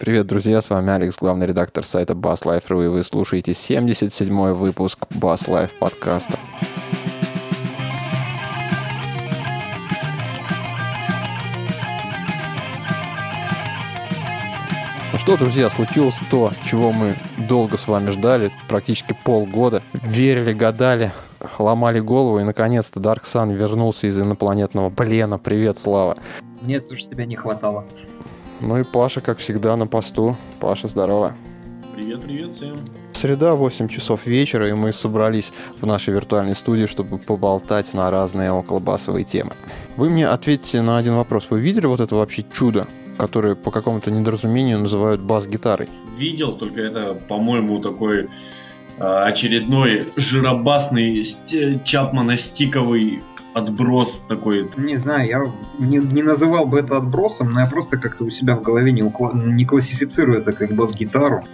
Привет, друзья, с вами Алекс, главный редактор сайта BassLife.ru, и вы слушаете 77-й выпуск BassLife подкаста. Ну что, друзья, случилось то, чего мы долго с вами ждали, практически полгода, верили, гадали, ломали голову, и наконец-то Dark Sun вернулся из инопланетного плена. Привет, Слава. Мне тоже тебя не хватало. Ну и Паша, как всегда, на посту. Паша, здорово. Привет-привет всем. Среда, 8 часов вечера, и мы собрались в нашей виртуальной студии, чтобы поболтать на разные околобасовые темы. Вы мне ответите на один вопрос. Вы видели вот это вообще чудо, которое по какому-то недоразумению называют бас-гитарой? Видел, только это, по-моему, такой очередной жиробасный Чапмана-стиковый отброс такой. Не знаю, я не называл бы это отбросом, но я просто как-то у себя в голове не классифицирую это как бас-гитару.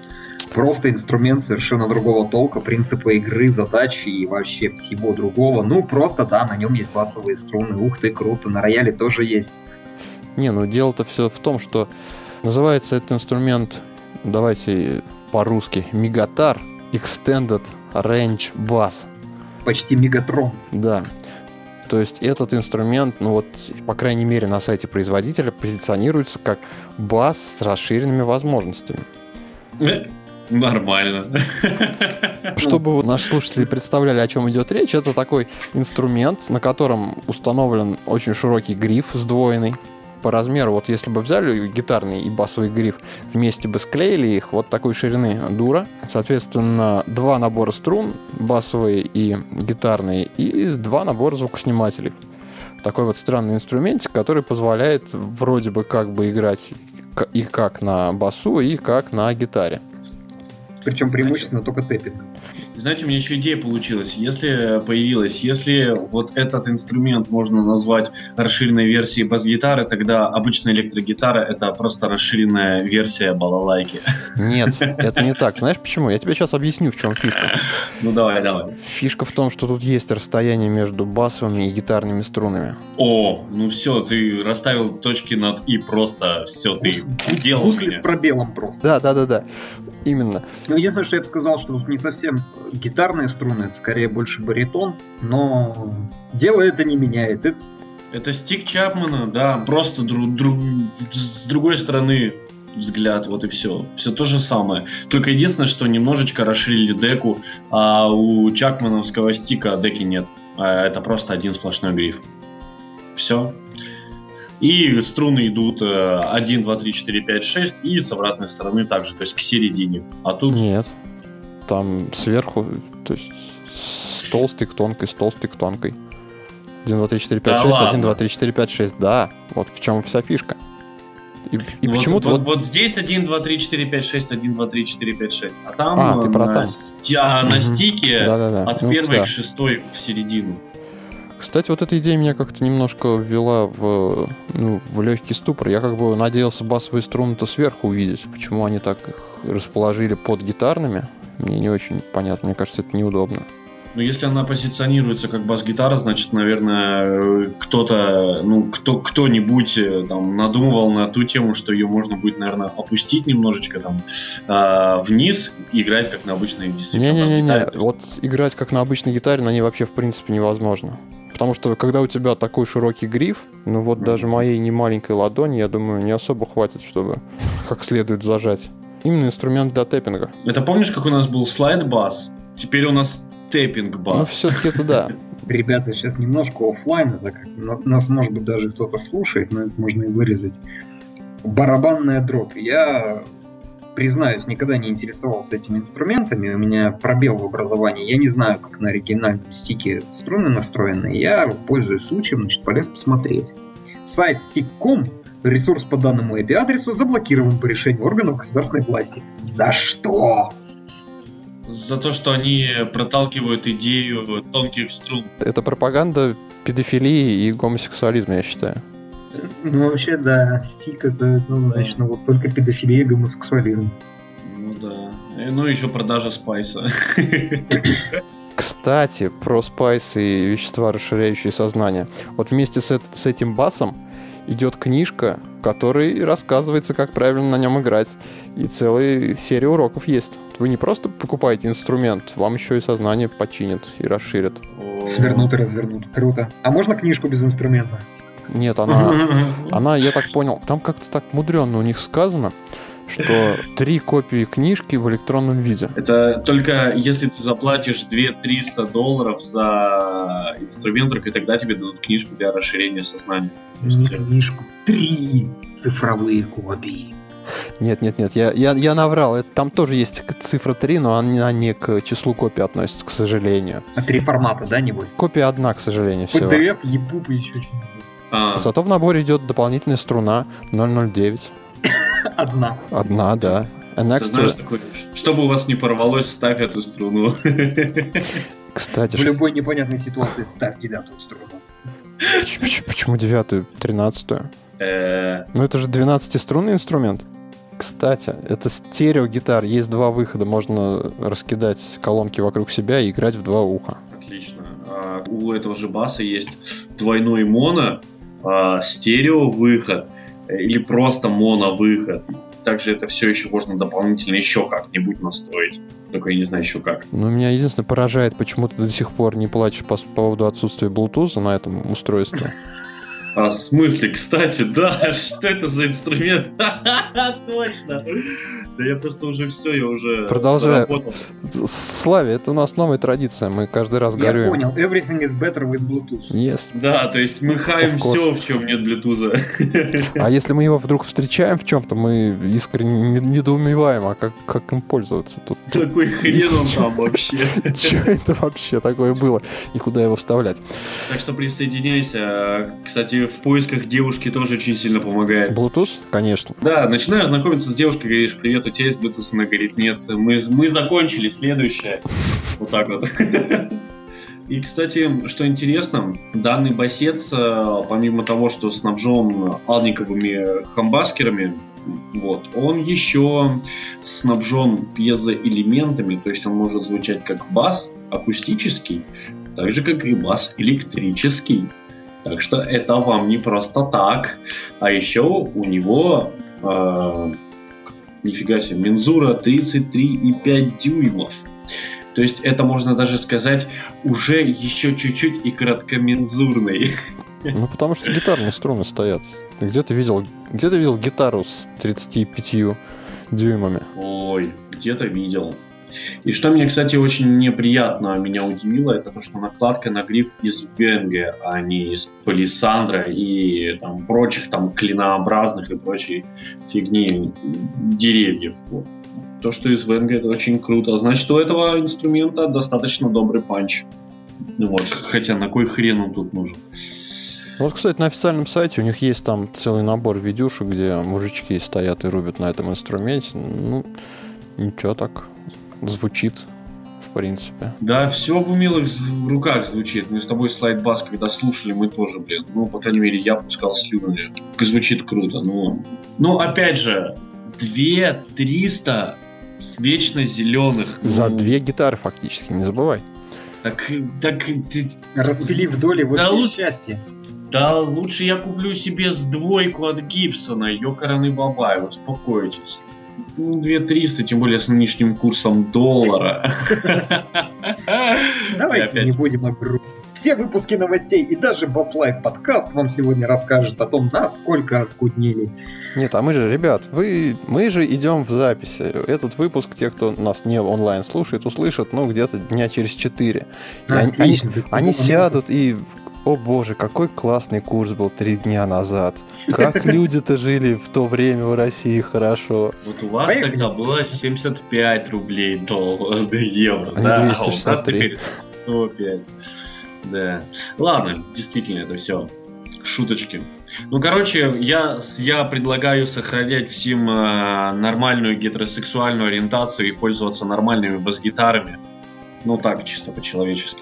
Просто инструмент совершенно другого толка, принципы игры, задачи и вообще всего другого. Ну, просто, да, на нем есть басовые струны, ух ты, круто, на рояле тоже есть. Не, ну дело-то все в том, что называется этот инструмент, давайте по-русски, Мегатар Extended Range Bass. Почти Мегатрон. Да. То есть этот инструмент, ну вот, по крайней мере, на сайте производителя позиционируется как бас с расширенными возможностями. Нормально. Чтобы наши слушатели представляли, о чем идет речь, это такой инструмент, на котором установлен очень широкий гриф, сдвоенный по размеру. Вот если бы взяли гитарный и басовый гриф, вместе бы склеили их, вот такой ширины дура. Соответственно, два набора струн, басовые и гитарные, и два набора звукоснимателей. Такой вот странный инструментик, который позволяет вроде бы как бы играть и как на басу, и как на гитаре. Причем преимущественно только тэппинг. Знаете, у меня еще идея получилась. Если вот этот инструмент можно назвать расширенной версией бас-гитары, тогда обычная электрогитара — это просто расширенная версия балалайки. Нет, это не так. Знаешь почему? Я тебе сейчас объясню, в чем фишка. Ну давай. Фишка в том, что тут есть расстояние между басовыми и гитарными струнами. О, ну все, ты расставил точки над «и», просто все, ты уделал меня. Гусли с пробелом просто. Да. Именно. Ну, единственное, что я бы сказал, что тут не совсем гитарные струны, это скорее больше баритон, но дело это не меняет. Это стик Чапмана, да, просто с другой стороны взгляд, вот и все. Все то же самое. Только единственное, что немножечко расширили деку, а у чапмановского стика деки нет. Это просто один сплошной гриф. Все. И струны идут 1, 2, 3, 4, 5, 6, и с обратной стороны также, то есть к середине. А тут... Нет, там сверху, то есть с толстой к тонкой, 1, 2, 3, 4, 5, да 6, ладно. 1, 2, 3, 4, 5, 6, да, вот в чем вся фишка. И вот, почему-то вот здесь 1, 2, 3, 4, 5, 6, 1, 2, 3, 4, 5, 6, а там на стике от первой к шестой в середину. Кстати, вот эта идея меня как-то немножко ввела в легкий ступор. Я как бы надеялся басовые струны-то сверху увидеть. Почему они так их расположили под гитарными, мне не очень понятно. Мне кажется, это неудобно. Ну, если она позиционируется как бас-гитара, значит, наверное, кто-нибудь там надумывал на ту тему, что ее можно будет, наверное, опустить немножечко там вниз и играть как на обычной действительно бас-гитаре. Не-не-не, вот играть как на обычной гитаре на ней вообще в принципе невозможно. Потому что, когда у тебя такой широкий гриф, ну вот даже моей немаленькой ладони, я думаю, не особо хватит, чтобы как следует зажать. Именно инструмент для тэппинга. Это помнишь, как у нас был слайд-бас? Теперь у нас тэппинг-бас. Ну, все-таки это да. Ребята, сейчас немножко офлайн, так как нас, может быть, даже кто-то слушает, но это можно и вырезать. Барабанная дробь. Я, признаюсь, никогда не интересовался этими инструментами, у меня пробел в образовании, я не знаю, как на оригинальном стике струны настроены, я пользуюсь случаем, значит, полез посмотреть. Сайт stick.com, ресурс по данному IP-адресу заблокирован по решению органов государственной власти. За что? За то, что они проталкивают идею тонких струн. Это пропаганда педофилии и гомосексуализма, я считаю. Ну, вообще, да, стик — это однозначно, вот только педофилия и гомосексуализм. Ну да, ну еще продажа спайса. Кстати, про спайсы и вещества, расширяющие сознание. Вот вместе с этим басом идет книжка, в которой рассказывается, как правильно на нем играть. И целая серия уроков есть. Вы не просто покупаете инструмент, вам еще и сознание починят и расширят. Свернут и развернут. Круто. А можно книжку без инструмента? Нет, она, я так понял, там как-то так мудренно у них сказано, что 3 копии книжки в электронном виде. Это только если ты заплатишь $200-300 за инструмент, и тогда тебе дадут книжку для расширения сознания. Книжку 3 цифровые коды. Нет, я наврал. Там тоже есть цифра 3, но она не к числу копий относится, к сожалению. А 3 формата, да, небось? Копия одна, к сожалению, всего. PDF, EPUB и еще что-нибудь. Зато в наборе идет дополнительная струна 009. Одна, да. Ты знаешь, такой, чтобы у вас не порвалось, ставь эту струну. Кстати, в любой непонятной ситуации ставь 9-ю струну. Почему 9-ю? 13-ю? Ну это же 12-струнный инструмент. Кстати, это стереогитар. Есть 2 выхода, можно раскидать колонки вокруг себя и играть в 2 уха. Отлично. У этого же баса есть двойной моно, стерео выход или просто моно выход. Также это все еще можно дополнительно еще как-нибудь настроить. Только я не знаю еще как. Но меня единственное поражает, почему ты до сих пор не плачешь по поводу отсутствия Bluetooth на этом устройстве. В смысле, кстати, да, что это за инструмент? Точно! Да я просто уже все, я уже заработал. Славе, это у нас новая традиция, мы каждый раз горюем. Я понял, everything is better with Bluetooth. Yes. Да, то есть мы хаем все, в чем нет Bluetooth. А если мы его вдруг встречаем в чем-то, мы искренне недоумеваем, а как им пользоваться тут? Какой хрен он там вообще? Че это вообще такое было? И куда его вставлять? Так что присоединяйся. Кстати, в поисках девушки тоже очень сильно помогает. Bluetooth, конечно. Да, начинаешь знакомиться с девушкой, говоришь, привет, у тебя есть Bluetooth? Она говорит, нет, мы закончили, следующее. Вот так вот. И, кстати, что интересно, данный басец, помимо того, что снабжен алниковыми хамбаскерами, вот, он еще снабжен пьезоэлементами, то есть он может звучать как бас акустический, так же, как и бас электрический. Так что это вам не просто так. А еще у него... Нифига себе, мензура 33,5 дюймов. То есть это, можно даже сказать, уже еще чуть-чуть и краткомензурный. Ну, потому что гитарные струны стоят. Где ты видел гитару с 35 дюймами? Ой, где-то видел. И что меня, кстати, очень неприятно удивило, это то, что накладка на гриф из Венге, а не из палисандра и там прочих там клинообразных и прочей фигни деревьев. Вот. То, что из Венге, это очень круто. Значит, у этого инструмента достаточно добрый панч. Вот. Хотя на кой хрен он тут нужен? Вот, кстати, на официальном сайте у них есть там целый набор видюшек, где мужички стоят и рубят на этом инструменте. Ну, ничего так... Звучит, в принципе. Да, все в умелых руках звучит. Мы с тобой слайд-бас, когда слушали, мы тоже, блин. Ну, по крайней мере, я пускал слюни. Звучит круто, но... Ну, опять же, 2300 с вечно зеленых. За 2 гитары, фактически, не забывай. Так... Распили вдоль его счастья. Да, лучше я куплю себе с двойку от Гибсона, ёкарный бабай, успокойтесь. 2300, тем более с нынешним курсом доллара. Давайте не будем обрушить. Все выпуски новостей и даже BassLife подкаст вам сегодня расскажет о том, насколько оскуднили. Нет, а мы же, ребят, мы же идем в записи. Этот выпуск, те, кто нас не онлайн слушает, услышат, ну, где-то дня через 4. Они сядут и... О боже, какой классный курс был 3 дня назад. Как люди-то жили в то время в России хорошо. Вот у вас тогда было 75 рублей до евро, да, а у нас теперь 105. Да. Ладно, действительно, это все шуточки. Ну, короче, я предлагаю сохранять всем нормальную гетеросексуальную ориентацию и пользоваться нормальными бас-гитарами. Ну так, чисто по-человечески.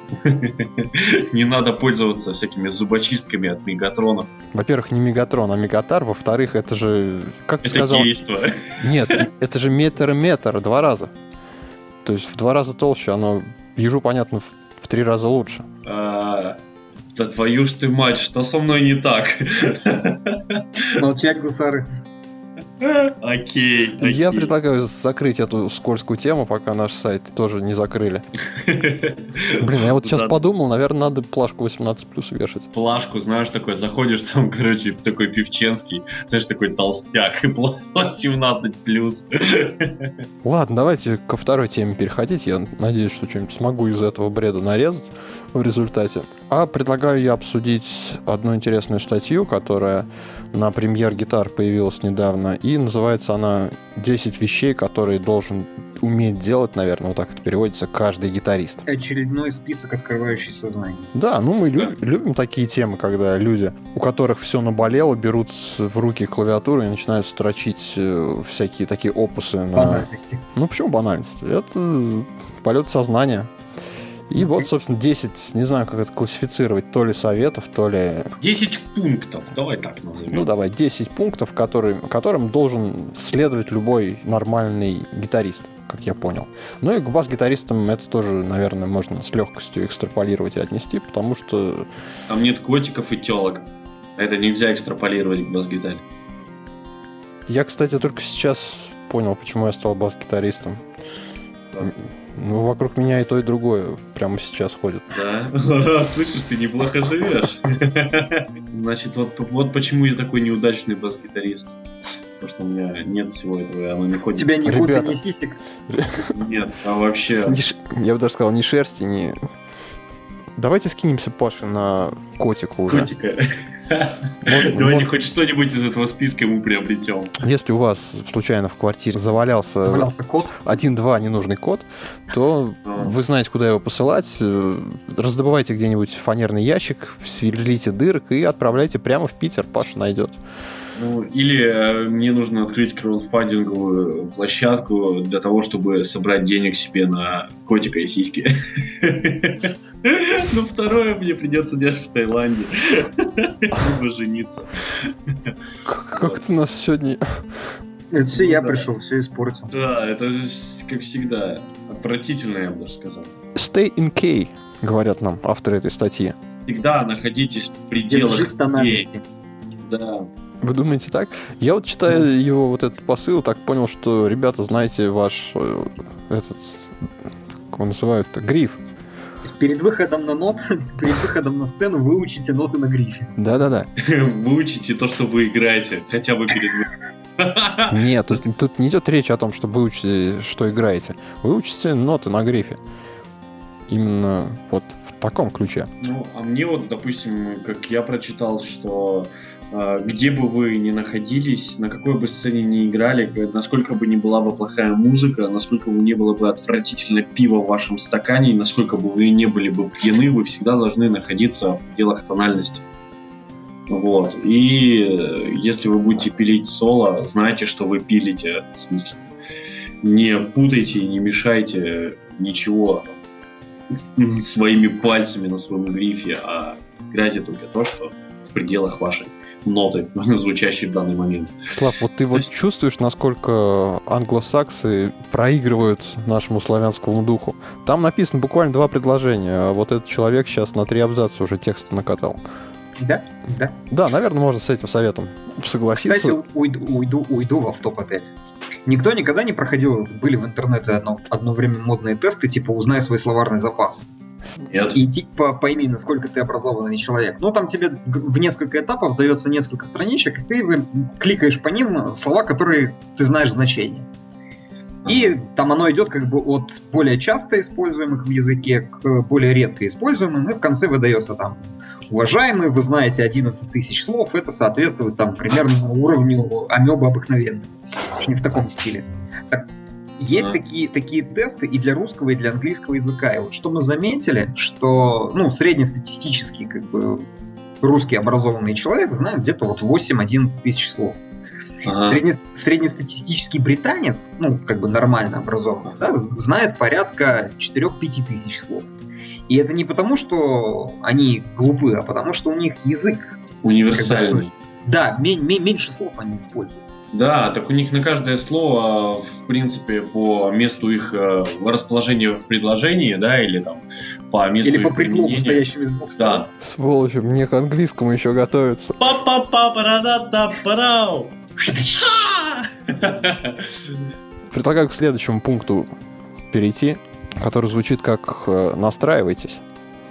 Не надо пользоваться всякими зубочистками от Мегатрона. Во-первых, не Мегатрон, а Мегатар. Во-вторых, это же... Как ты сказал? Это гейство. Нет, это же метр 2 раза. То есть в 2 раза толще, оно, ежу понятно, в 3 раза лучше. Да твою ж ты мать, что со мной не так? Молчать, гусары. Окей. Я предлагаю закрыть эту скользкую тему, пока наш сайт тоже не закрыли. Блин, я вот сейчас подумал, наверное, надо плашку 18+ вешать. Плашку, знаешь, такой, заходишь там, короче, такой певченский, знаешь, такой толстяк, и 18+. Ладно, давайте ко второй теме переходить. Я надеюсь, что что-нибудь смогу из этого бреда нарезать в результате. А предлагаю я обсудить одну интересную статью, которая на премьер-гитар появилась недавно, и называется она «10 вещей, которые должен уметь делать», наверное, вот так это переводится, каждый гитарист. Очередной список, открывающий сознание. Да, ну мы любим такие темы, когда люди, у которых все наболело, берут в руки клавиатуру и начинают строчить всякие такие опусы. Банальности. Ну почему банальности? Это полет сознания. И вот, собственно, 10, не знаю, как это классифицировать, то ли советов, то ли... 10 пунктов, давай так назовем. Ну, давай, 10 пунктов, которым должен следовать любой нормальный гитарист, как я понял. Ну и к бас-гитаристам это тоже, наверное, можно с легкостью экстраполировать и отнести, потому что... Там нет котиков и телок. Это нельзя экстраполировать к бас-гитаре. Я, кстати, только сейчас понял, почему я стал бас-гитаристом. Что? Ну, вокруг меня и то, и другое прямо сейчас ходит. Да? Слышишь, ты неплохо живешь. Значит, вот почему я такой неудачный бас-гитарист. Потому что у меня нет всего этого, и оно не ходит. У тебя ни гуд, ни сисек? Нет, а вообще... Я бы даже сказал, ни шерсти, ни... Давайте скинемся, Паша, на котика уже. Котика. Давайте хоть что-нибудь из этого списка ему приобретем. Если у вас случайно в квартире завалялся кот, 1-2 ненужный кот, то вы знаете, куда его посылать. Раздобывайте где-нибудь фанерный ящик, сверлите дырок и отправляйте прямо в Питер. Паша найдет. Ну, или мне нужно открыть краудфандинговую площадку для того, чтобы собрать денег себе на котика и сиськи. Ну, второе мне придется делать в Таиланде. Либо жениться. Как ты нас сегодня... Это все я пришел, все испортил. Да, это как всегда отвратительно, я бы даже сказал. Stay in K, говорят нам авторы этой статьи. Всегда находитесь в пределах K. Да. Вы думаете так? Я вот, читая его вот этот посыл, так понял, что, ребята, знаете, ваш этот, как его называют-то, гриф. Перед выходом на сцену выучите ноты на грифе. Да-да-да. Выучите то, что вы играете, хотя бы перед выходом. Нет, тут не идет речь о том, чтобы выучить, что играете. Выучите ноты на грифе. Именно вот в таком ключе. Ну, а мне вот, допустим, как я прочитал, что... где бы вы ни находились, на какой бы сцене ни играли, насколько бы ни была бы плохая музыка, насколько бы не было бы отвратительно пива в вашем стакане, и насколько бы вы не были бы пьяны, вы всегда должны находиться в пределах тональности. Вот. И если вы будете пилить соло, знайте, что вы пилите. В смысле, не путайте и не мешайте ничего своими пальцами на своем грифе, а играйте только то, что в пределах вашей ноты, звучащие в данный момент. Слав, вот ты вот чувствуешь, насколько англосаксы проигрывают нашему славянскому духу? Там написано буквально 2 предложения, а вот этот человек сейчас на 3 абзаца уже текста накатал. Да? Да, наверное, можно с этим советом согласиться. Кстати, уйду в автоп опять. Никто никогда не проходил, были в интернете одно время модные тесты, типа «Узнай свой словарный запас». Нет. И типа пойми, насколько ты образованный человек. Ну, там тебе в несколько этапов дается несколько страничек, и ты кликаешь по ним слова, которые ты знаешь значение. И там оно идет как бы от более часто используемых в языке к более редко используемым, и в конце выдается там: уважаемые, вы знаете 11 тысяч слов, это соответствует там примерно уровню амебы обыкновенной. Не в таком стиле. Есть такие тесты и для русского, и для английского языка. И вот что мы заметили, что среднестатистический как бы русский образованный человек знает где-то вот 8-11 тысяч слов. Среднестатистический британец, как бы нормально образованный, да, знает порядка 4-5 тысяч слов. И это не потому, что они глупы, а потому, что у них язык универсальный. Да, меньше слов они используют. Да, так у них на каждое слово, в принципе, по месту их расположения в предложении, да, или там по месту или их по применения. Настоящим Xbox. Да. Сволочи, мне к английскому еще готовиться. Па-па-па-парада-та-парау! Предлагаю к следующему пункту перейти, который звучит как «настраивайтесь».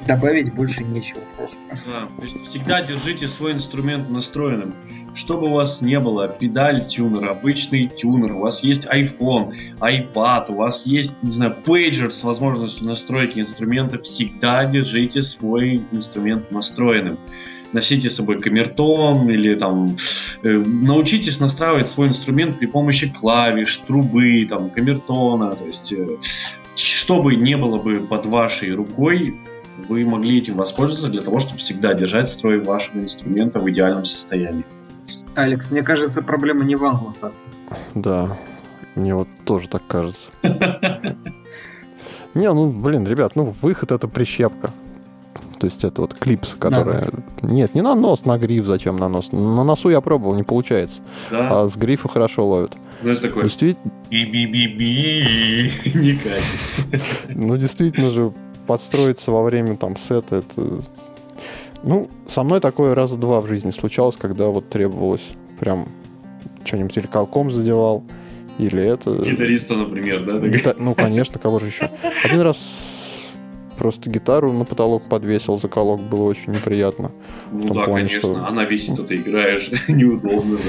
Добавить больше нечего просто. Да, то есть всегда держите свой инструмент настроенным. Что бы у вас ни было, педаль тюнер, обычный тюнер, у вас есть iPhone, iPad, у вас есть, не знаю, пейджер с возможностью настройки инструмента, всегда держите свой инструмент настроенным. Носите с собой камертон или там... научитесь настраивать свой инструмент при помощи клавиш, трубы, там, камертона. То есть, что бы ни было бы под вашей рукой, вы могли этим воспользоваться для того, чтобы всегда держать строй вашего инструмента в идеальном состоянии. Алекс, мне кажется, проблема не в англосаксах. Да, мне вот тоже так кажется. Не, ну, блин, ребят, ну, выход — это прищепка. То есть это вот клипсы, которые... Нет, не на нос, на гриф. Зачем на нос? На носу я пробовал, не получается. А с грифа хорошо ловят. Знаешь, такой... Би-би-би-би... Не катит. Ну, действительно же... подстроиться во время там сета, это... Ну, со мной такое раза два в жизни случалось, когда вот требовалось прям что-нибудь или колком задевал, или это... Гитариста, например, да? Ну, конечно, кого же еще. Один раз просто гитару на потолок подвесил, заколок, было очень неприятно. Ну да, плане, конечно, что... она висит, а ты играешь, неудобно.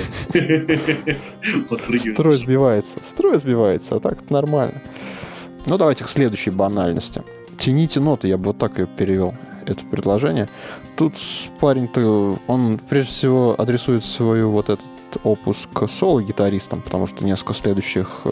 Подпрыгиваешь. Строй сбивается, а так-то нормально. Ну, давайте к следующей банальности. «Тяните ноты», я бы вот так ее перевел, это предложение. Тут парень-то, он прежде всего адресует свою вот этот опус к соло-гитаристам, потому что несколько следующих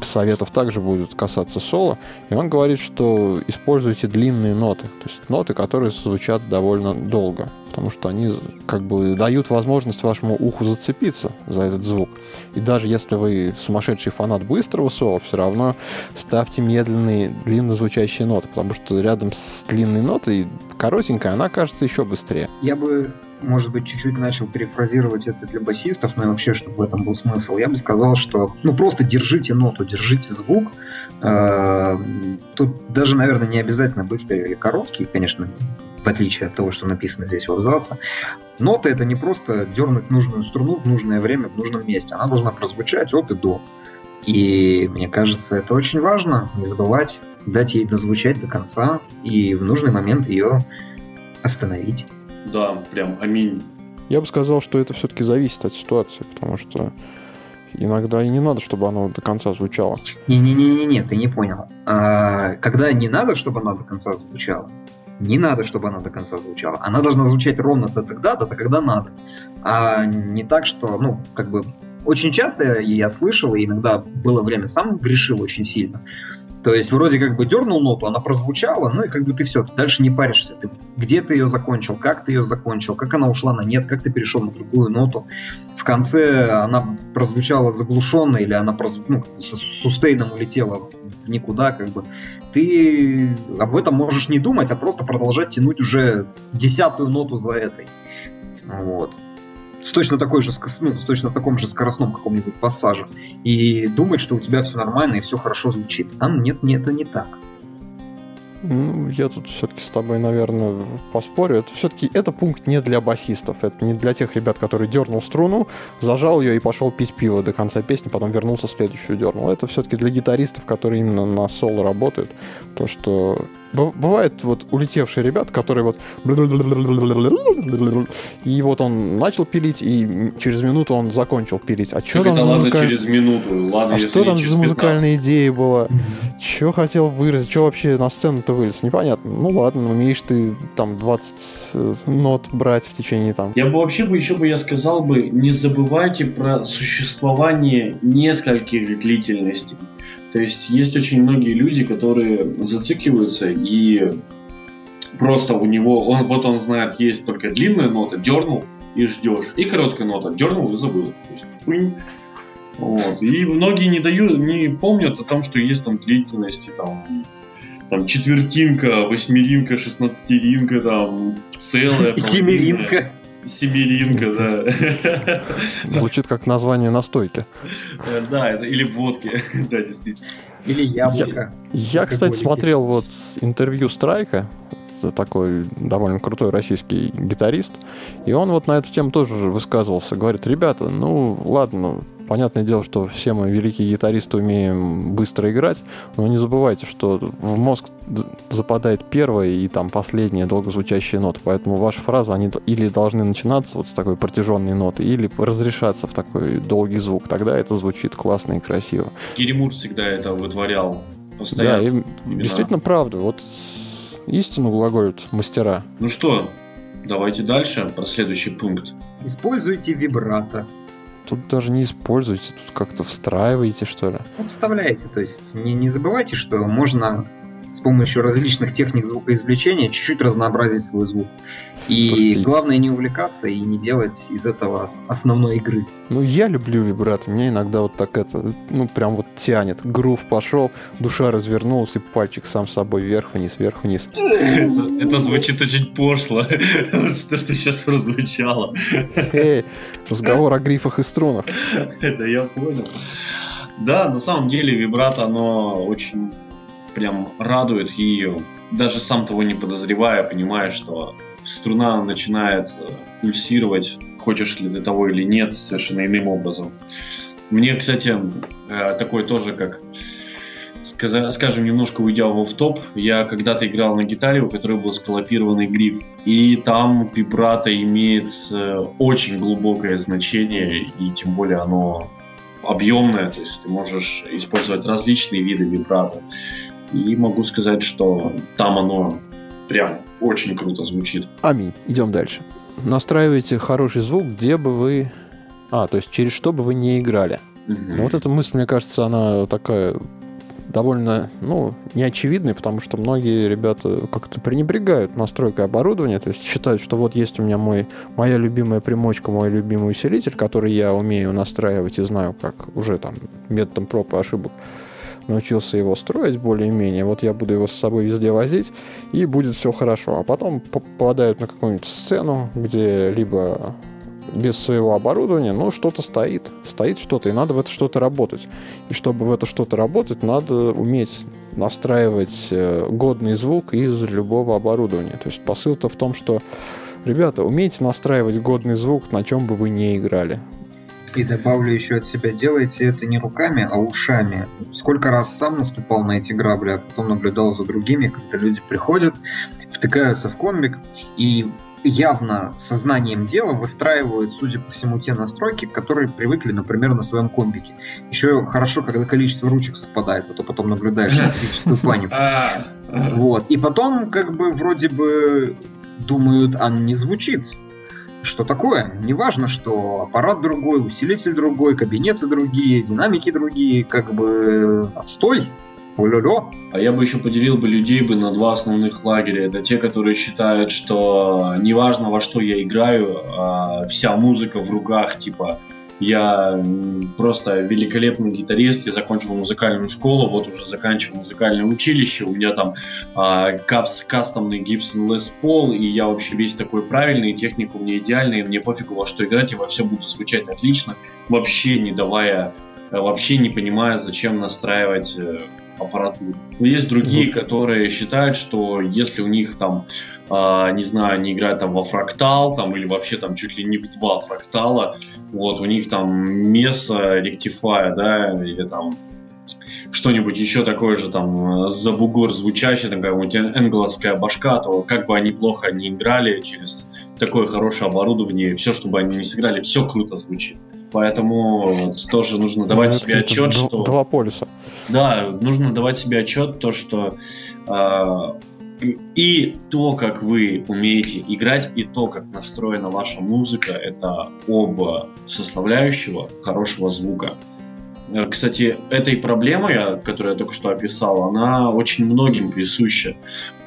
советов также будут касаться соло. И он говорит, что используйте длинные ноты, то есть ноты, которые звучат довольно долго, потому что они как бы дают возможность вашему уху зацепиться за этот звук. И даже если вы сумасшедший фанат быстрого соло, все равно ставьте медленные, длинно звучащие ноты, потому что рядом с длинной нотой коротенькая, она кажется еще быстрее. Я бы, может быть, чуть-чуть начал перефразировать это для басистов, но и вообще, чтобы в этом был смысл. Я бы сказал, что ну просто держите ноту, держите звук. Тут даже, наверное, не обязательно быстрый или короткий, конечно, в отличие от того, что написано здесь в абзаце. Нота — это не просто дернуть нужную струну в нужное время, в нужном месте. Она должна прозвучать от и до. И мне кажется, это очень важно, не забывать дать ей дозвучать до конца и в нужный момент ее остановить. Да, прям аминь. Я бы сказал, что это все-таки зависит от ситуации, потому что иногда и не надо, чтобы оно до конца звучало. Не-не-не, ты не понял. Когда не надо, чтобы оно до конца звучало, не надо, чтобы она до конца звучала. Она должна звучать ровно до когда надо. А не так, что, ну, как бы... Очень часто я слышал, и иногда было время, сам грешил очень сильно. То есть вроде как бы дернул ноту, она прозвучала, ну и как бы ты все, ты дальше не паришься. Ты, где ты ее закончил, как она ушла на нет, как ты перешел на другую ноту. В конце она прозвучала заглушенно или она с сустейном улетела в никуда, как бы. Ты об этом можешь не думать, а просто продолжать тянуть уже 10-ю ноту за этой. Вот. С точно таком же скоростном каком-нибудь пассаже. И думать, что у тебя все нормально и все хорошо звучит. А нет, это не так. Ну, я тут все-таки с тобой, наверное, поспорю. Это все-таки это пункт не для басистов. Это не для тех ребят, которые дернул струну, зажал ее и пошел пить пиво до конца песни, потом вернулся, следующую дернул. Это все-таки для гитаристов, которые именно на соло работают. То, что... Бывают вот улетевшие ребята, которые вот... И вот он начал пилить, и через минуту он закончил пилить. А что там за музыкальная идея была? Что хотел выразить? Что вообще на сцену-то вылез? Непонятно. Ну ладно, умеешь ты там 20 нот брать в течение там... Я бы вообще я сказал бы, не забывайте про существование нескольких длительностей. То есть есть очень многие люди, которые зацикливаются и просто у него, он знает, есть только длинная нота, дернул и ждешь, и короткая нота, дернул и забыл. То есть, пынь. Вот. И многие не помнят о том, что есть там длительности, там четвертинка, восьмеринка, шестнадцатиринка, там целая. Семеринка. Сибиринка, да. Звучит как название настойки. Да, или водки. Да, действительно. Или яблоко. Я, кстати, смотрел вот интервью Страйка, такой довольно крутой российский гитарист, и он вот на эту тему тоже высказывался. Говорит, ребята, ну ладно, понятное дело, что все мы, великие гитаристы, умеем быстро играть, но не забывайте, что в мозг западает первая и там последняя долгозвучащая нота, поэтому ваши фразы, они или должны начинаться вот с такой протяженной ноты, или разрешаться в такой долгий звук, тогда это звучит классно и красиво. Гиримур всегда это вытворял постоянно. Да, и действительно правда, вот истину глаголят мастера. Ну что, давайте дальше про следующий пункт. Используйте вибрато. Тут даже не используйте, тут как-то встраиваете, что ли. Вставляете, то есть не забывайте, что можно с помощью различных техник звукоизвлечения чуть-чуть разнообразить свой звук. И слушайте, главное не увлекаться и не делать из этого основной игры. Ну, я люблю вибрато. Мне иногда вот так это, ну, прям вот тянет. Грув пошел, душа развернулась, и пальчик сам собой вверх-вниз, вверх-вниз. Это звучит очень пошло. То, что сейчас прозвучало. Эй, разговор о грифах и струнах. Да, я понял. Да, на самом деле вибрато, оно очень прям радует, и даже сам того не подозревая, понимаешь, что струна начинает пульсировать, хочешь ли ты того или нет, совершенно иным образом. Мне, кстати, такое тоже, как, скажем, немножко уйдя в офф-топ, я когда-то играл на гитаре, у которой был скалопированный гриф, и там вибрато имеет очень глубокое значение, и тем более оно объемное, то есть ты можешь использовать различные виды вибрато. И могу сказать, что там оно прям очень круто звучит. Аминь. Идем дальше. Настраивайте хороший звук, где бы вы... то есть через что бы вы не играли. Угу. Вот эта мысль, мне кажется, она такая довольно, неочевидная, потому что многие ребята как-то пренебрегают настройкой оборудования, то есть считают, что вот есть у меня моя любимая примочка, мой любимый усилитель, который я умею настраивать и знаю, как уже там методом проб и ошибок научился его строить более-менее, вот я буду его с собой везде возить, и будет все хорошо. А потом попадают на какую-нибудь сцену, где либо без своего оборудования, что-то стоит что-то, и надо в это что-то работать. И чтобы в это что-то работать, надо уметь настраивать годный звук из любого оборудования. То есть посыл-то в том, что, ребята, умейте настраивать годный звук, на чем бы вы ни играли. И добавлю еще от себя, делайте это не руками, а ушами. Сколько раз сам наступал на эти грабли, а потом наблюдал за другими, когда люди приходят, втыкаются в комбик и явно сознанием дела выстраивают, судя по всему, те настройки, которые привыкли, например, на своем комбике. Еще хорошо, когда количество ручек совпадает, а то потом наблюдаешь электрическую панику. Вот. И потом, вроде бы думают, а не звучит. Что такое? Неважно, что аппарат другой, усилитель другой, кабинеты другие, динамики другие, отстой. Лё-лё. А я бы еще поделил людей на два основных лагеря. Это те, которые считают, что неважно, во что я играю, вся музыка в руках, я просто великолепный гитарист, я закончил музыкальную школу, вот уже заканчиваю музыкальное училище, у меня там кастомный Gibson Les Paul, и я вообще весь такой правильный, техника у меня идеальная, и мне пофигу во что играть, я во все буду звучать отлично, вообще не понимая, зачем настраивать аппаратуру. Но есть другие, которые считают, что если у них они играют во фрактал, или вообще чуть ли не в два фрактала, вот у них Mesa Rectifier, или что-нибудь еще такое же за бугор звучащее, какая-нибудь энгловская башка, то как бы они плохо не играли, через такое хорошее оборудование, все, что бы они не сыграли, все круто звучит. Поэтому тоже нужно давать себе отчет, что... Два полюса. Да, нужно давать себе отчет, что и то, как вы умеете играть, и то, как настроена ваша музыка, это оба составляющего хорошего звука. Кстати, этой проблемой, которую я только что описал, она очень многим присуща.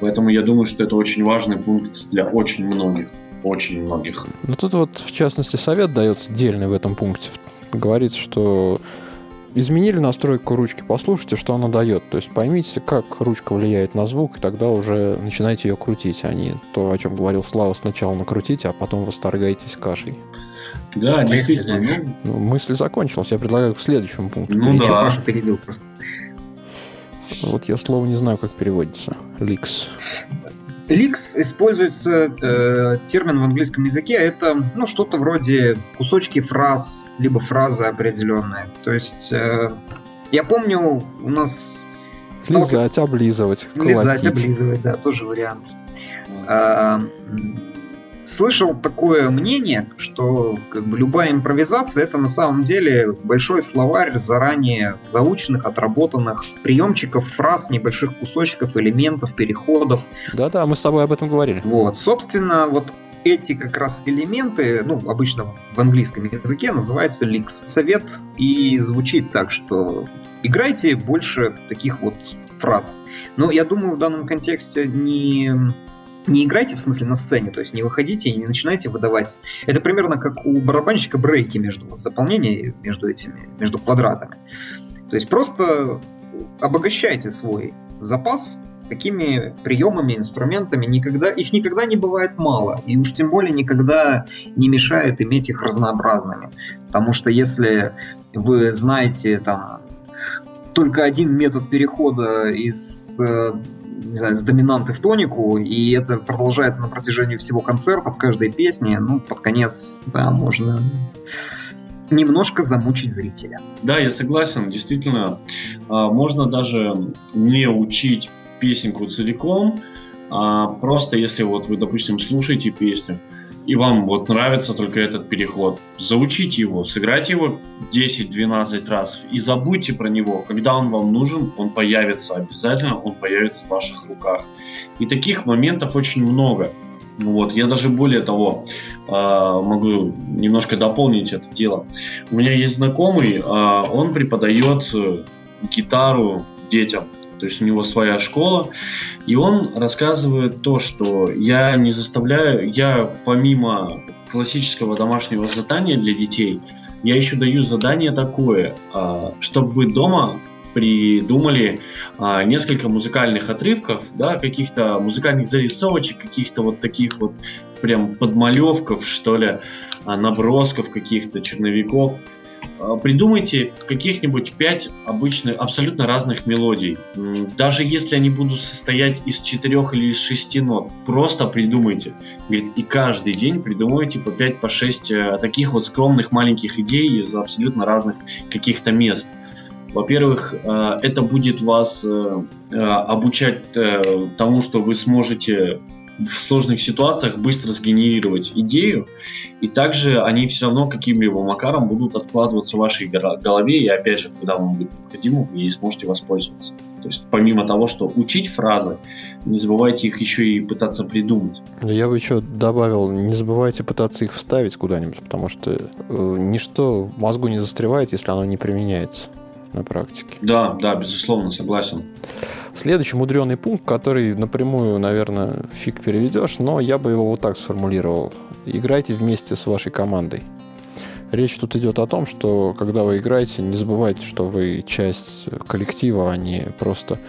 Поэтому я думаю, что это очень важный пункт для очень многих. Очень многих. Тут вот, в частности, совет дается дельный в этом пункте. Говорится, что изменили настройку ручки, послушайте, что она дает. То есть поймите, как ручка влияет на звук, и тогда уже начинайте ее крутить, а не то, о чем говорил Слава, сначала накрутите, а потом восторгаетесь кашей. Да, действительно. Ну, мысль закончилась, я предлагаю к следующему пункту. Ну да. Каша перебил просто. Вот я слово не знаю, как переводится. Ликс. Ликс используется термин в английском языке, это ну, что-то вроде кусочки фраз, либо фразы определенные. То есть я помню, у нас... Слизать, облизывать, колотить. Слизать, облизывать, да, тоже вариант. Слышал такое мнение, что как бы, любая импровизация это на самом деле большой словарь заранее заученных, отработанных приемчиков, фраз, небольших кусочков, элементов, переходов. Да-да, мы с тобой об этом говорили. Вот, собственно, вот эти как раз элементы, ну, обычно в английском языке называется ликс. Совет и звучит так, что играйте больше таких вот фраз. Но я думаю, в данном контексте не играйте, в смысле, на сцене, то есть не выходите и не начинайте выдавать. Это примерно как у барабанщика брейки между вот, заполнениями, между квадратами. То есть просто обогащайте свой запас такими приемами, инструментами. Их никогда не бывает мало, и уж тем более никогда не мешает иметь их разнообразными. Потому что если вы знаете там, только один метод перехода из... не знаю, с доминанты в тонику, и это продолжается на протяжении всего концерта, в каждой песне, ну, под конец, да, можно немножко замучить зрителя. Да, я согласен, действительно, можно даже не учить песенку целиком, а просто если вот вы, допустим, слушаете песню, и вам вот нравится только этот переход, заучите его, сыграйте его 10-12 раз и забудьте про него. Когда он вам нужен, он появится обязательно, он появится в ваших руках. И таких моментов очень много. Вот, я даже более того могу немножко дополнить это дело. У меня есть знакомый, он преподает гитару детям. То есть у него своя школа, и он рассказывает то, что я не заставляю, я помимо классического домашнего задания для детей, я еще даю задание такое, чтобы вы дома придумали несколько музыкальных отрывков, да, каких-то музыкальных зарисовочек, каких-то вот таких вот прям подмалевков, что ли, набросков каких-то, черновиков. Придумайте каких-нибудь 5 обычных, абсолютно разных мелодий. Даже если они будут состоять из 4 или из 6 нот, просто придумайте. Говорит, и каждый день придумайте по 5, по 6 таких вот скромных маленьких идей из абсолютно разных каких-то мест. Во-первых, это будет вас обучать тому, что вы сможете в сложных ситуациях быстро сгенерировать идею, и также они все равно каким-либо макаром будут откладываться в вашей голове, и опять же, когда вам будет необходимо, вы ей сможете воспользоваться. То есть, помимо того, что учить фразы, не забывайте их еще и пытаться придумать. Я бы еще добавил, не забывайте пытаться их вставить куда-нибудь, потому что ничто в мозгу не застревает, если оно не применяется на практике. Да, да, безусловно, согласен. Следующий мудреный пункт, который напрямую, наверное, фиг переведешь, но я бы его вот так сформулировал. Играйте вместе с вашей командой. Речь тут идет о том, что когда вы играете, не забывайте, что вы часть коллектива, а не просто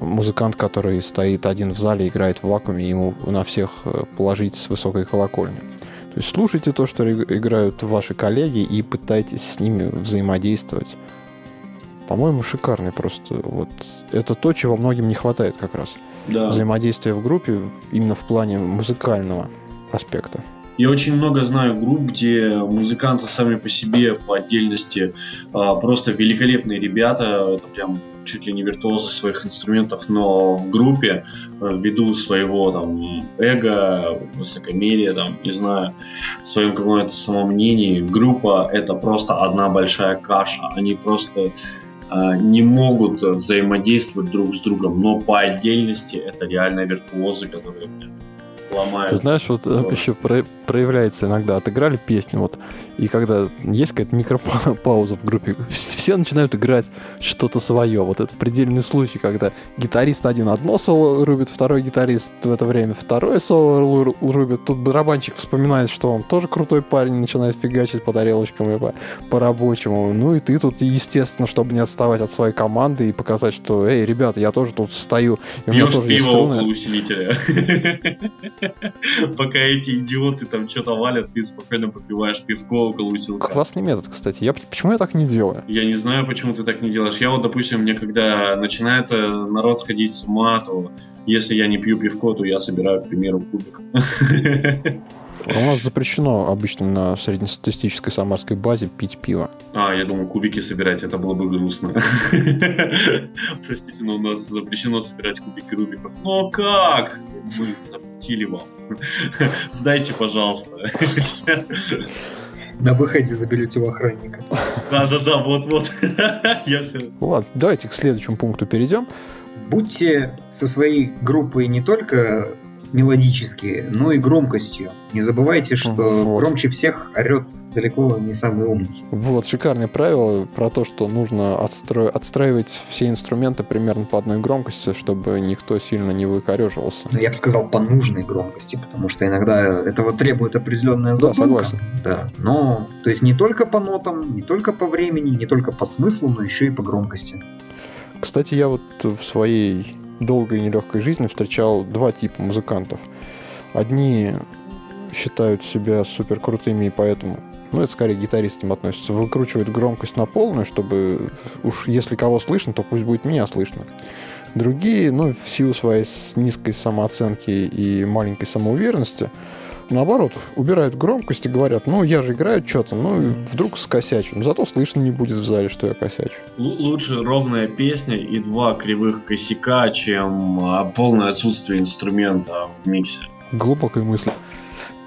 музыкант, который стоит один в зале, играет в вакууме, ему на всех положить с высокой колокольни. То есть слушайте то, что играют ваши коллеги, и пытайтесь с ними взаимодействовать. По-моему, шикарный просто. Вот это то, чего многим не хватает как раз. Да. Взаимодействие в группе именно в плане музыкального аспекта. Я очень много знаю групп, где музыканты сами по себе, по отдельности, просто великолепные ребята. Это прям чуть ли не виртуозы своих инструментов, но в группе, ввиду своего там эго, высокомерия, там, не знаю, своем каком-то самомнении, группа — это просто одна большая каша. Они просто не могут взаимодействовать друг с другом, но по отдельности это реально виртуозы, которые ломают. Ты знаешь, вот еще проявляется иногда, отыграли песню, вот, и когда есть какая-то микропауза в группе, все начинают играть что-то свое. Вот это предельный случай, когда гитарист один одно соло рубит, второй гитарист в это время второе соло рубит, тут барабанщик вспоминает, что он тоже крутой парень, начинает фигачить по тарелочкам и по-рабочему. Ну и ты тут, естественно, чтобы не отставать от своей команды и показать, что, эй, ребята, я тоже тут стою. Пьешь пиво около усилителя. Пока эти идиоты там что-то валят, ты спокойно попиваешь пивко около усилка. Классный метод, кстати. Почему я так не делаю? Я не знаю, почему ты так не делаешь. Я вот, допустим, мне когда начинает народ сходить с ума, то если я не пью пивко, то я собираю, к примеру, кубик. У нас запрещено обычно на среднестатистической самарской базе пить пиво. А, я думал, кубики собирать, это было бы грустно. Простите, но у нас запрещено собирать кубики Рубиков. Но как? Мы запретили вам. Сдайте, пожалуйста. На выходе заберете у охранника. Да-да-да, вот-вот. Ладно, давайте к следующему пункту перейдем. Будьте со своей группой не только мелодические, но и громкостью. Не забывайте, что громче всех орет далеко не самый умный. Вот, шикарное правило про то, что нужно отстраивать все инструменты примерно по одной громкости, чтобы никто сильно не выкореживался. Я бы сказал, по нужной громкости, потому что иногда этого требует определенная задумка. Да, согласен. Да, но, то есть не только по нотам, не только по времени, не только по смыслу, но еще и по громкости. Кстати, я вот в своей долгой и нелегкой жизни встречал два типа музыкантов. Одни считают себя супер крутыми, и поэтому, ну, это скорее к гитаристам относится, выкручивают громкость на полную, чтобы уж если кого слышно, то пусть будет меня слышно. Другие, ну, в силу своей низкой самооценки и маленькой самоуверенности, наоборот, убирают громкость и говорят, ну, я же играю что-то, ну, вдруг скосячу. Но зато слышно не будет в зале, что я косячу. Лучше ровная песня и два кривых косяка, чем полное отсутствие инструмента в миксе. Глубокая мысль.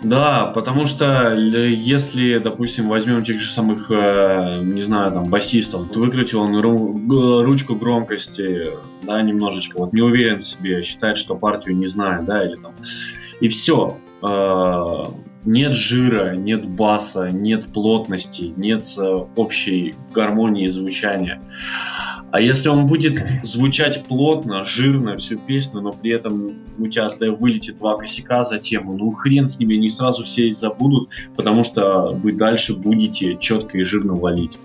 Да, потому что если, допустим, возьмем тех же самых, не знаю, там, басистов, то выкрутил он ручку громкости, да, немножечко, вот не уверен в себе, считает, что партию не знает, да, или там, и все. Нет жира, нет баса, нет плотности, нет общей гармонии звучания. А если он будет звучать плотно, жирно всю песню, но при этом у тебя вылетит два косяка за тему, ну хрен с ними, не сразу все забудут, потому что вы дальше будете четко и жирно валить.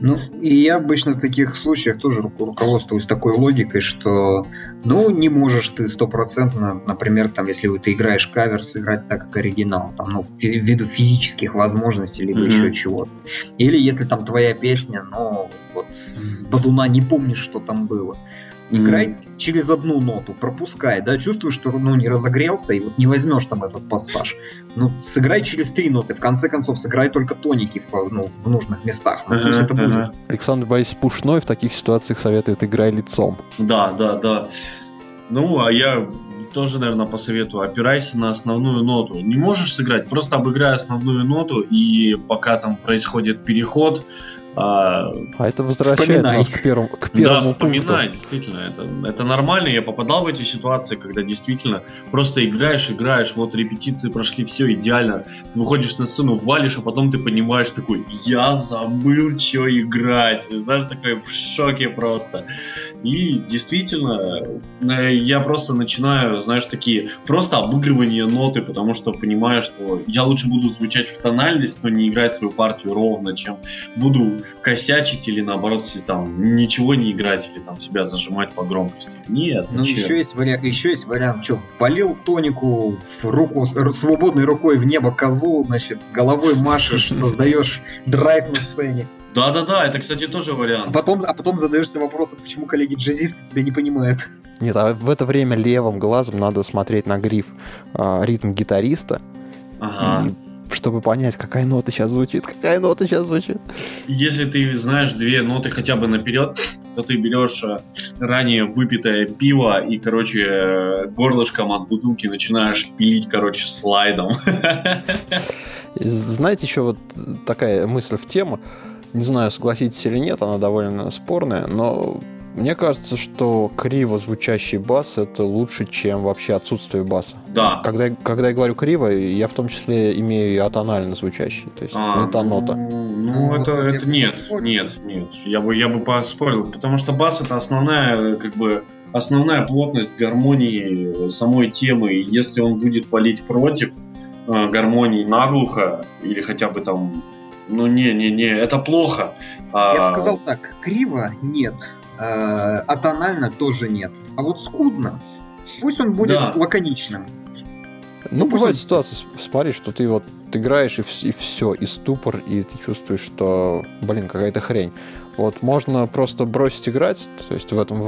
Ну, и я обычно в таких случаях тоже руководствуюсь такой логикой, что, ну, не можешь ты стопроцентно, например, там, если ты играешь кавер, сыграть так, как оригинал, там, ну, ввиду физических возможностей, либо еще чего-то. Или если там твоя песня, ну, вот, с бодуна не помнишь, что там было. Играй через одну ноту, пропускай, да, чувствуешь, что, ну, не разогрелся, и вот не возьмешь там этот пассаж. Ну, сыграй через три ноты, в конце концов, сыграй только тоники в нужных местах. Ну, пусть это будет. Александр Борисович Пушной в таких ситуациях советует играй лицом. Да, да, да. Ну, а я тоже, наверное, посоветую, опирайся на основную ноту. Не можешь сыграть, просто обыграй основную ноту, и пока там происходит переход... А это возвращает нас к первому пункту. Да, вспоминай, действительно, это нормально. Я попадал в эти ситуации, когда действительно просто играешь, вот репетиции прошли, все идеально. Ты выходишь на сцену, валишь, а потом ты понимаешь такой, я забыл, что играть. Знаешь, такой в шоке просто. И действительно, я просто начинаю, знаешь, такие просто обыгрывание ноты, потому что понимаю, что я лучше буду звучать в тональность, но не играть свою партию ровно, чем буду косячить или наоборот там ничего не играть или там себя зажимать по громкости. Нет, ну, еще есть вариант, что полил тонику, свободной рукой в небо козу, значит, головой машешь, создаешь драйв на сцене. Да-да-да, это, кстати, тоже вариант. А потом задаешься вопросом, почему коллеги-джазисты тебя не понимают. Нет, а в это время левым глазом надо смотреть на гриф ритм гитариста. Ага. Чтобы понять, какая нота сейчас звучит. Если ты знаешь две ноты хотя бы наперед, то ты берешь ранее выпитое пиво и, короче, горлышком от бутылки начинаешь пилить, короче, слайдом. Знаете, еще вот такая мысль в тему. Не знаю, согласитесь или нет, она довольно спорная, но Мне кажется, что криво звучащий бас — это лучше, чем вообще отсутствие баса. Да. Когда я говорю криво, я в том числе имею и атонально звучащий, то есть не та нота. Ну, это нет. Я бы поспорил, потому что бас — это основная плотность гармонии самой темы. И если он будет валить против гармонии наглухо, или хотя бы там... Ну, не, это плохо. Я бы сказал так, криво — нет. Атонально тоже нет. А вот скудно. Пусть он будет лаконичным. Ну, бывает ситуация, смотри, что ты вот играешь, и все, и ступор, и ты чувствуешь, что, какая-то хрень. Вот можно просто бросить играть, то есть в этот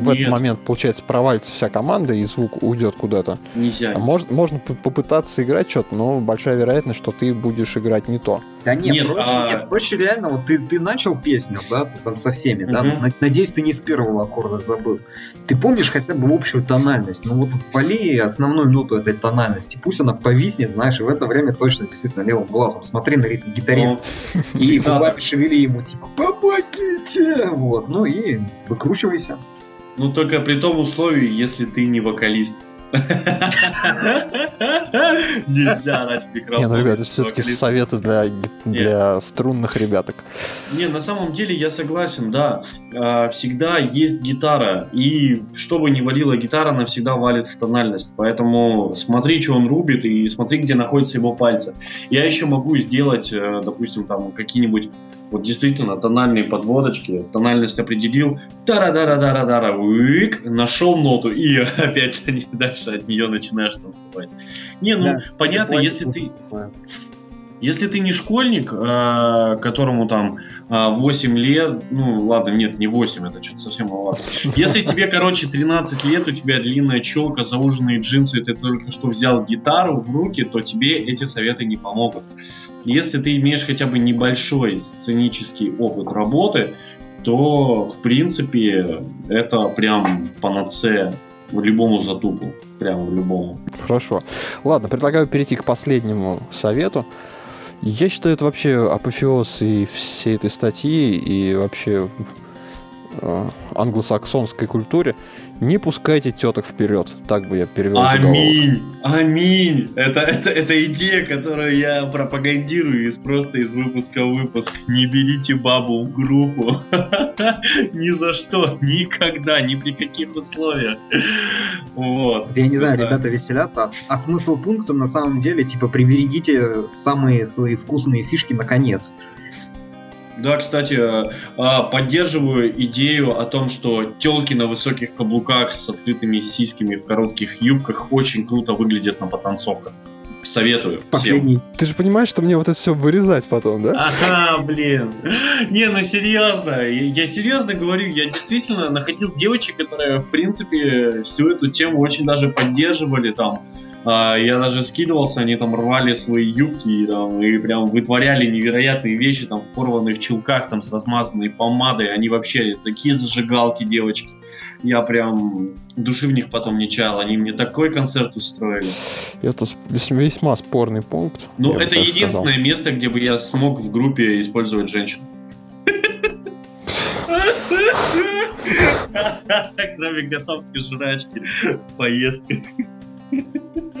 момент, получается, провалится вся команда, и звук уйдет куда-то. Нельзя. Можно попытаться играть что-то, но большая вероятность, что ты будешь играть не то. Да проще реально, вот ты начал песню, да, там со всеми, да, надеюсь, ты не с первого аккорда забыл. Ты помнишь хотя бы общую тональность, но вот вали основную ноту этой тональности, пусть она повиснет, знаешь, и в это время точно действительно левым глазом смотри на ритм гитариста и губами шевели ему, типа, помогите! Вот, ну и выкручивайся. Ну, только при том условии, если ты не вокалист. Нельзя орать в микрофон. Не, ну, ребята, это все-таки советы для струнных ребяток. Не, на самом деле я согласен, да. Всегда есть гитара, и что бы ни валила гитара, она всегда валит в тональность. Поэтому смотри, что он рубит, и смотри, где находятся его пальцы. Я еще могу сделать, допустим, там какие-нибудь вот действительно тональные подводочки. Тональность определил. Тара-дара-дара-дара. Нашел ноту, и опять дальше от нее начинаешь танцевать. Не, ну, да, понятно, если ты... Если ты не школьник, которому там 8 лет, ну ладно, нет, не 8, это что-то совсем мало. Если тебе, 13 лет, у тебя длинная челка, зауженные джинсы, и ты только что взял гитару в руки, то тебе эти советы не помогут. Если ты имеешь хотя бы небольшой сценический опыт работы, то, в принципе, это прям панацея. Любому затупу, прямо любому. Хорошо. Ладно, предлагаю перейти к последнему совету. Я считаю, это вообще апофеоз и всей этой статьи, и вообще англосаксонской культуре. Не пускайте теток вперед. Так бы я перевел. Аминь! Аминь! Это идея, которую я пропагандирую из выпуска в выпуск. Не берите бабу в группу. Ни за что, никогда, ни при каких условиях. Вот. Я не знаю, ребята веселятся. А смысл пункта на самом деле, приберегите самые свои вкусные фишки на конец. Да, кстати, поддерживаю идею о том, что тёлки на высоких каблуках с открытыми сиськами в коротких юбках очень круто выглядят на потанцовках. Советую всем. Ты же понимаешь, что мне вот это все вырезать потом, да? Ага, блин. Не, ну серьезно. Я серьезно говорю, я действительно находил девочек, которые, в принципе, всю эту тему очень даже поддерживали там. Я даже скидывался, они там рвали свои юбки и прям вытворяли невероятные вещи там в порванных чулках, там с размазанной помадой. Они вообще такие зажигалки, девочки. Я прям души в них потом не чаял. Они мне такой концерт устроили. Это весьма спорный пункт. Ну, это единственное место, где бы я смог в группе использовать женщин. Кроме готовки жрачки в поездках.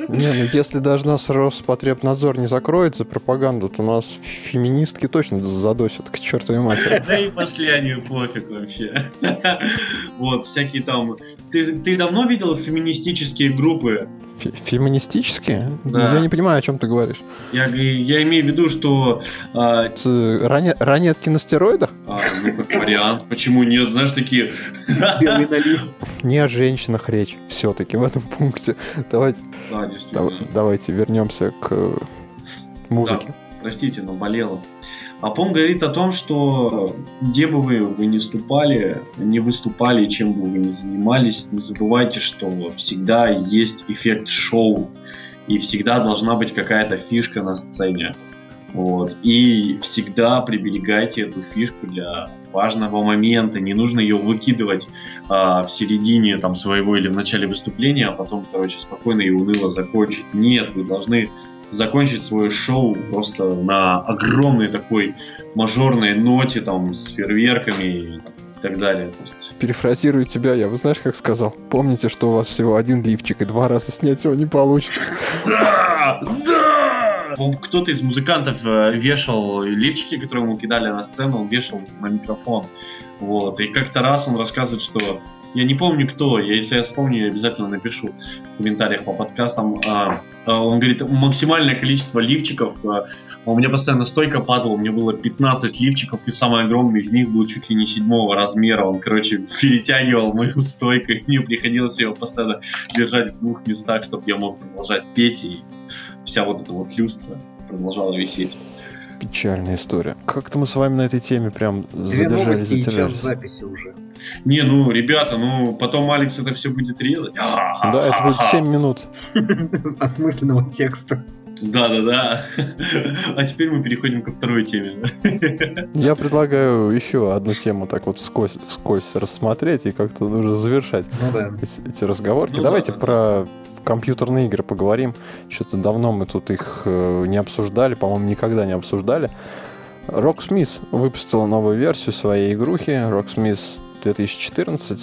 Не, ну если даже нас Роспотребнадзор не закроет за пропаганду, то нас феминистки точно задосят к чертовой матери. Да и пошли они, пофиг вообще. Вот, всякие там... Ты давно видел феминистические группы? Феминистические? Да. Я не понимаю, о чем ты говоришь. Я имею в виду, что... Ранетки на стероидах? Ну, как вариант. Почему нет? Знаешь, такие... Не о женщинах речь все-таки в этом пункте. Давайте вернемся к музыке. Да, простите, но болело. Апон говорит о том, что где бы вы не выступали, чем бы вы не занимались, не забывайте, что всегда есть эффект шоу, и всегда должна быть какая-то фишка на сцене. Вот. И всегда приберегайте эту фишку для важного момента. Не нужно ее выкидывать в середине там своего или в начале выступления, а потом, спокойно и уныло закончить. Нет, вы должны закончить свое шоу просто на огромной такой мажорной ноте там с фейерверками, так далее. То есть... Перефразирую тебя, я, вы знаешь, как сказал? Помните, что у вас всего один лифчик, и два раза снять его не получится. Да! Да! Кто-то из музыкантов вешал лифчики, которые ему кидали на сцену, он вешал на микрофон. Вот. И как-то раз он рассказывает, что... Я не помню, кто. Если я вспомню, я обязательно напишу в комментариях по подкастам. Он говорит, максимальное количество лифчиков. У меня постоянно стойка падала. У меня было 15 лифчиков, и самый огромный из них был чуть ли не 7 размера. Он, короче, перетягивал мою стойку, и мне приходилось его постоянно держать в двух местах, чтобы я мог продолжать петь, и вся вот эта вот люстра продолжала висеть. Печальная история. Как-то мы с вами на этой теме прям задержались. Записи уже. Не, ну, ребята, ну, потом Алекс это все будет резать. Да, это будет 7 минут. Осмысленного текста. Да-да-да. А теперь мы переходим ко второй теме. Я предлагаю еще одну тему так вот вскользь рассмотреть и как-то нужно завершать эти разговорки. Давайте про... компьютерные игры поговорим. Что-то давно мы тут их не обсуждали, по-моему, никогда не обсуждали. Rocksmith выпустила новую версию своей игрухи, Rocksmith 2014.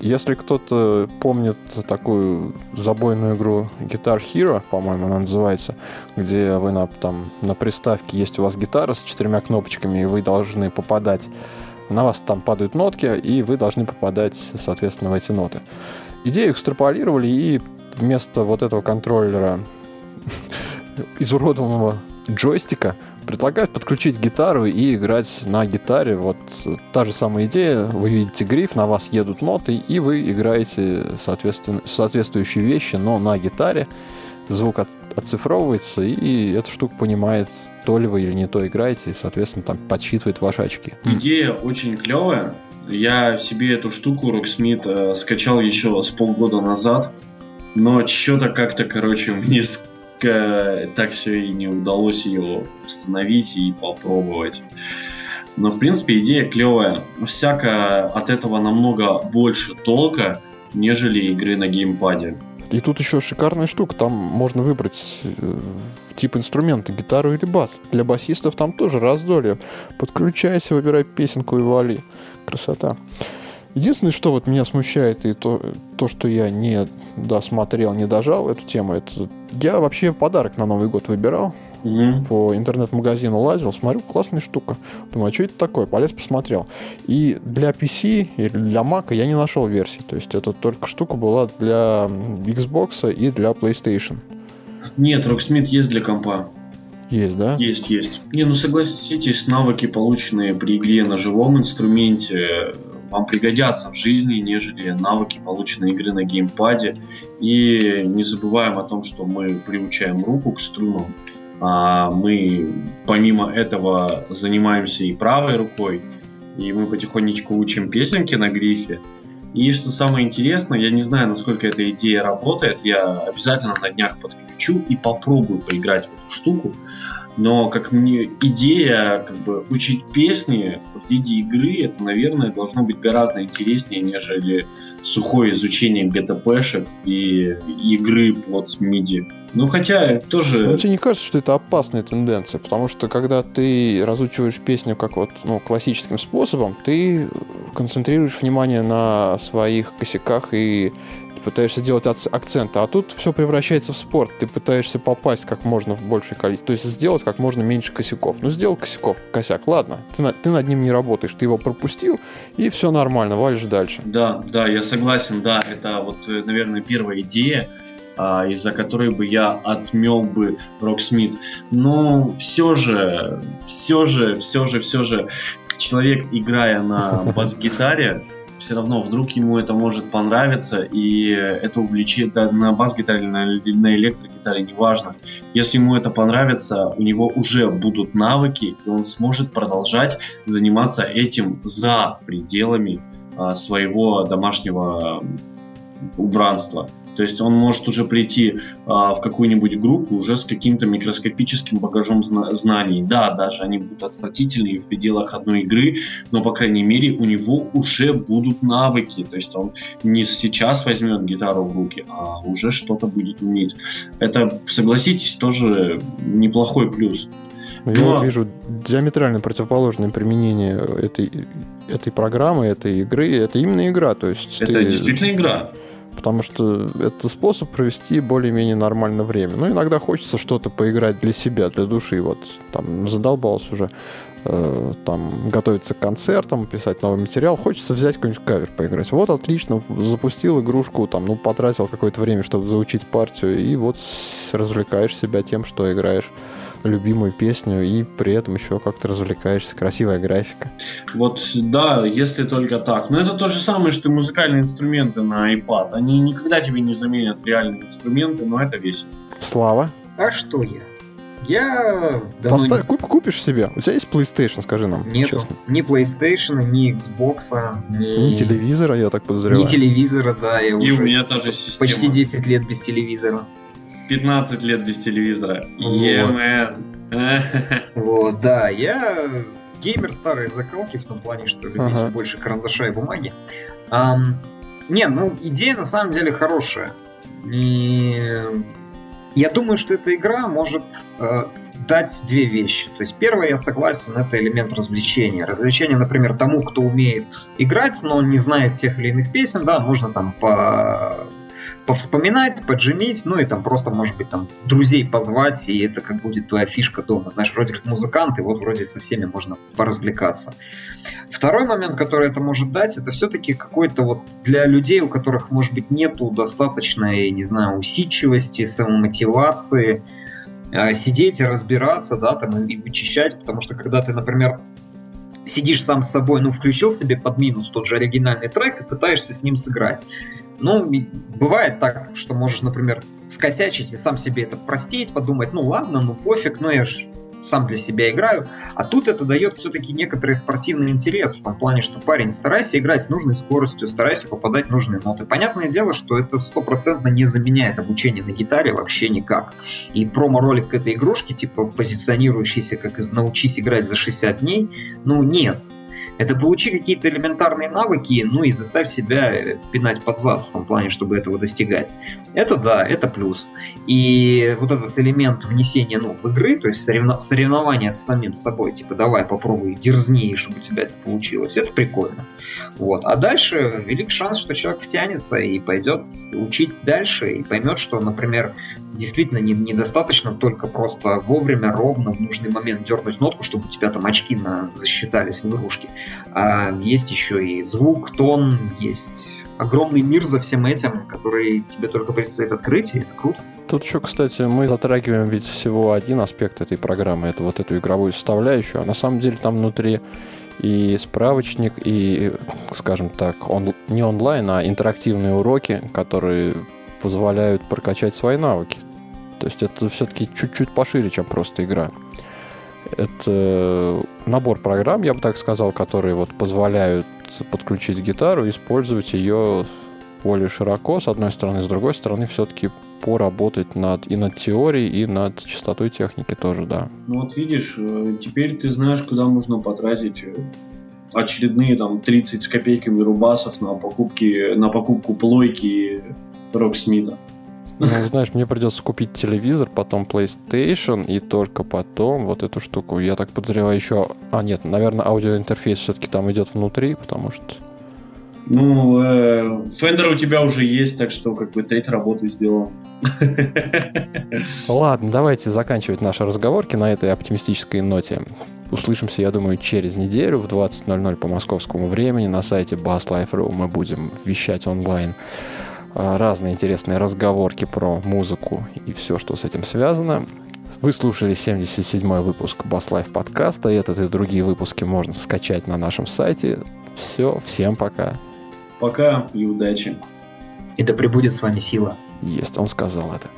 Если кто-то помнит такую забойную игру Guitar Hero, по-моему, она называется, где вы на приставке есть у вас гитара с 4 кнопочками, и вы должны попадать. На вас там падают нотки, и вы должны попадать, соответственно, в эти ноты. Идею экстраполировали, и вместо вот этого контроллера изуродованного джойстика предлагают подключить гитару и играть на гитаре. Вот та же самая идея. Вы видите гриф, на вас едут ноты, и вы играете соответствующие вещи, но на гитаре. Звук отцифровывается, и эта штука понимает, то ли вы или не то играете, и, соответственно, там подсчитывает ваши очки. Идея очень клевая. Я себе эту штуку Rocksmith скачал еще с полгода назад. Но что-то как-то, короче, мне так все и не удалось ее установить и попробовать. Но, в принципе, идея клевая. Всяко от этого намного больше толка, нежели игры на геймпаде. И тут еще шикарная штука. Там можно выбрать тип инструмента, гитару или бас. Для басистов там тоже раздолье. Подключайся, выбирай песенку и вали. Красота. Единственное, что вот меня смущает, и то, что я не досмотрел, не дожал эту тему, это я вообще подарок на Новый год выбирал, по интернет-магазину лазил, смотрю, классная штука. Думаю, а что это такое? Полез, посмотрел. И для PC или для Mac я не нашел версии. То есть это только штука была для Xbox и для PlayStation. Нет, Rocksmith есть для компа. Есть, да? Есть. Не, ну согласитесь, навыки, полученные при игре на живом инструменте, вам пригодятся в жизни, нежели навыки, полученные игры на геймпаде. И не забываем о том, что мы приучаем руку к струнам. А мы помимо этого занимаемся и правой рукой, и мы потихонечку учим песенки на грифе. И что самое интересное, я не знаю, насколько эта идея работает, я обязательно на днях подключу и попробую поиграть в эту штуку. Но, как мне, идея учить песни в виде игры, это, наверное, должно быть гораздо интереснее, нежели сухое изучение ГТПшек и игры под MIDI. Ну, хотя тоже... Но тебе не кажется, что это опасная тенденция? Потому что, когда ты разучиваешь песню как вот, классическим способом, ты концентрируешь внимание на своих косяках и пытаешься делать акценты, а тут все превращается в спорт. Ты пытаешься попасть как можно в большее количество, то есть сделать как можно меньше косяков. Ну, сделал косяк, ладно, ты над ним не работаешь, ты его пропустил, и все нормально, валишь дальше. Да, я согласен, да, это вот, наверное, первая идея, из-за которой бы я отмел бы Rocksmith. Но все же, человек, играя на бас-гитаре, все равно вдруг ему это может понравиться, и это увлечение, да, на бас-гитаре или на электрогитаре, неважно. Если ему это понравится, у него уже будут навыки, и он сможет продолжать заниматься этим за пределами своего домашнего убранства. То есть он может уже прийти в какую-нибудь группу уже с каким-то микроскопическим багажом знаний. Да, даже они будут отвратительные в пределах одной игры, но, по крайней мере, у него уже будут навыки. То есть он не сейчас возьмет гитару в руки, а уже что-то будет уметь. Это, согласитесь, тоже неплохой плюс. Я вижу диаметрально противоположное применение этой этой программы, этой игры. Это именно игра. То есть это действительно игра. Потому что это способ провести более-менее нормально время. Ну, иногда хочется что-то поиграть для себя, для души. Вот там задолбалось уже там готовиться к концертам, писать новый материал. Хочется взять какой-нибудь кавер поиграть. Вот отлично, запустил игрушку, там, ну, потратил какое-то время, чтобы заучить партию, и вот развлекаешь себя тем, что играешь любимую песню, и при этом еще как-то развлекаешься. Красивая графика. Вот, да, если только так. Но это то же самое, что и музыкальные инструменты на iPad. Они никогда тебе не заменят реальные инструменты, но это весело. Слава? А что я? Я... Купишь себе? У тебя есть PlayStation, скажи нам. Нет, ни PlayStation, ни Xbox, ни телевизора, я так подозреваю. Ни телевизора, да. Я и у меня та же система. Почти 10 лет без телевизора. 15 лет без телевизора. Yeah, man. Вот, да, я геймер старой закалки в том плане, что здесь больше карандаша и бумаги. Не, ну, идея на самом деле хорошая. И я думаю, что эта игра может дать две вещи. То есть первое, я согласен, это элемент развлечения. Развлечение, например, тому, кто умеет играть, но не знает тех или иных песен, да, можно там повспоминать, поджимить, ну и там просто, может быть, там друзей позвать, и это как будет твоя фишка дома. Знаешь, вроде как музыкант, и вот вроде со всеми можно поразвлекаться. Второй момент, который это может дать, это все-таки какой-то вот для людей, у которых, может быть, нету достаточной, не знаю, усидчивости, самомотивации, сидеть и разбираться, да, там, и вычищать, потому что когда ты, например, сидишь сам с собой, ну, включил себе под минус тот же оригинальный трек и пытаешься с ним сыграть. Ну, бывает так, что можешь, например, скосячить и сам себе это простить, подумать, ну ладно, ну пофиг, но я же сам для себя играю. А тут это дает все-таки некоторый спортивный интерес в том плане, что, парень, старайся играть с нужной скоростью, старайся попадать в нужные ноты. Понятное дело, что это стопроцентно не заменяет обучение на гитаре вообще никак. И промо-ролик к этой игрушке, типа позиционирующийся как «научись играть за 60 дней», ну нет. Это получи какие-то элементарные навыки, ну и заставь себя пинать под зад в том плане, чтобы этого достигать. Это да, это плюс. И вот этот элемент внесения, ну, в игры, то есть соревнования с самим собой, типа давай попробуй, дерзни, чтобы у тебя это получилось, это прикольно. Вот. А дальше велик шанс, что человек втянется и пойдет учить дальше, и поймет, что, например, действительно недостаточно только просто вовремя, ровно, в нужный момент дернуть нотку, чтобы у тебя там очки засчитались в игрушке. А есть еще и звук, тон, есть огромный мир за всем этим, который тебе только предстоит открыть, и это круто. Тут еще, кстати, мы затрагиваем ведь всего один аспект этой программы, это вот эту игровую составляющую, а на самом деле там внутри и справочник, и, скажем так, не онлайн, а интерактивные уроки, которые позволяют прокачать свои навыки. То есть это все-таки чуть-чуть пошире, чем просто игра. Это набор программ, я бы так сказал, которые вот позволяют подключить гитару и использовать ее более широко, с одной стороны, с другой стороны, все-таки поработать над теорией, и над частотой техники тоже, да. Ну вот видишь, теперь ты знаешь, куда можно потратить очередные там 30 с копейками рубасов на покупку плойки Rocksmith. Ну, знаешь, мне придется купить телевизор, потом PlayStation, и только потом вот эту штуку. Я так подозреваю еще... А, нет, наверное, аудиоинтерфейс все-таки там идет внутри, потому что... Ну, Fender у тебя уже есть, так что как бы треть работы сделал. Ладно, давайте заканчивать наши разговорки на этой оптимистической ноте. Услышимся, я думаю, через неделю в 20:00 по московскому времени на сайте BassLife.ru мы будем вещать онлайн разные интересные разговорки про музыку и все, что с этим связано. Вы слушали 77-й выпуск BassLife подкаста. Этот и другие выпуски можно скачать на нашем сайте. Все, всем пока. Пока и удачи. И да пребудет с вами сила. Есть, он сказал это.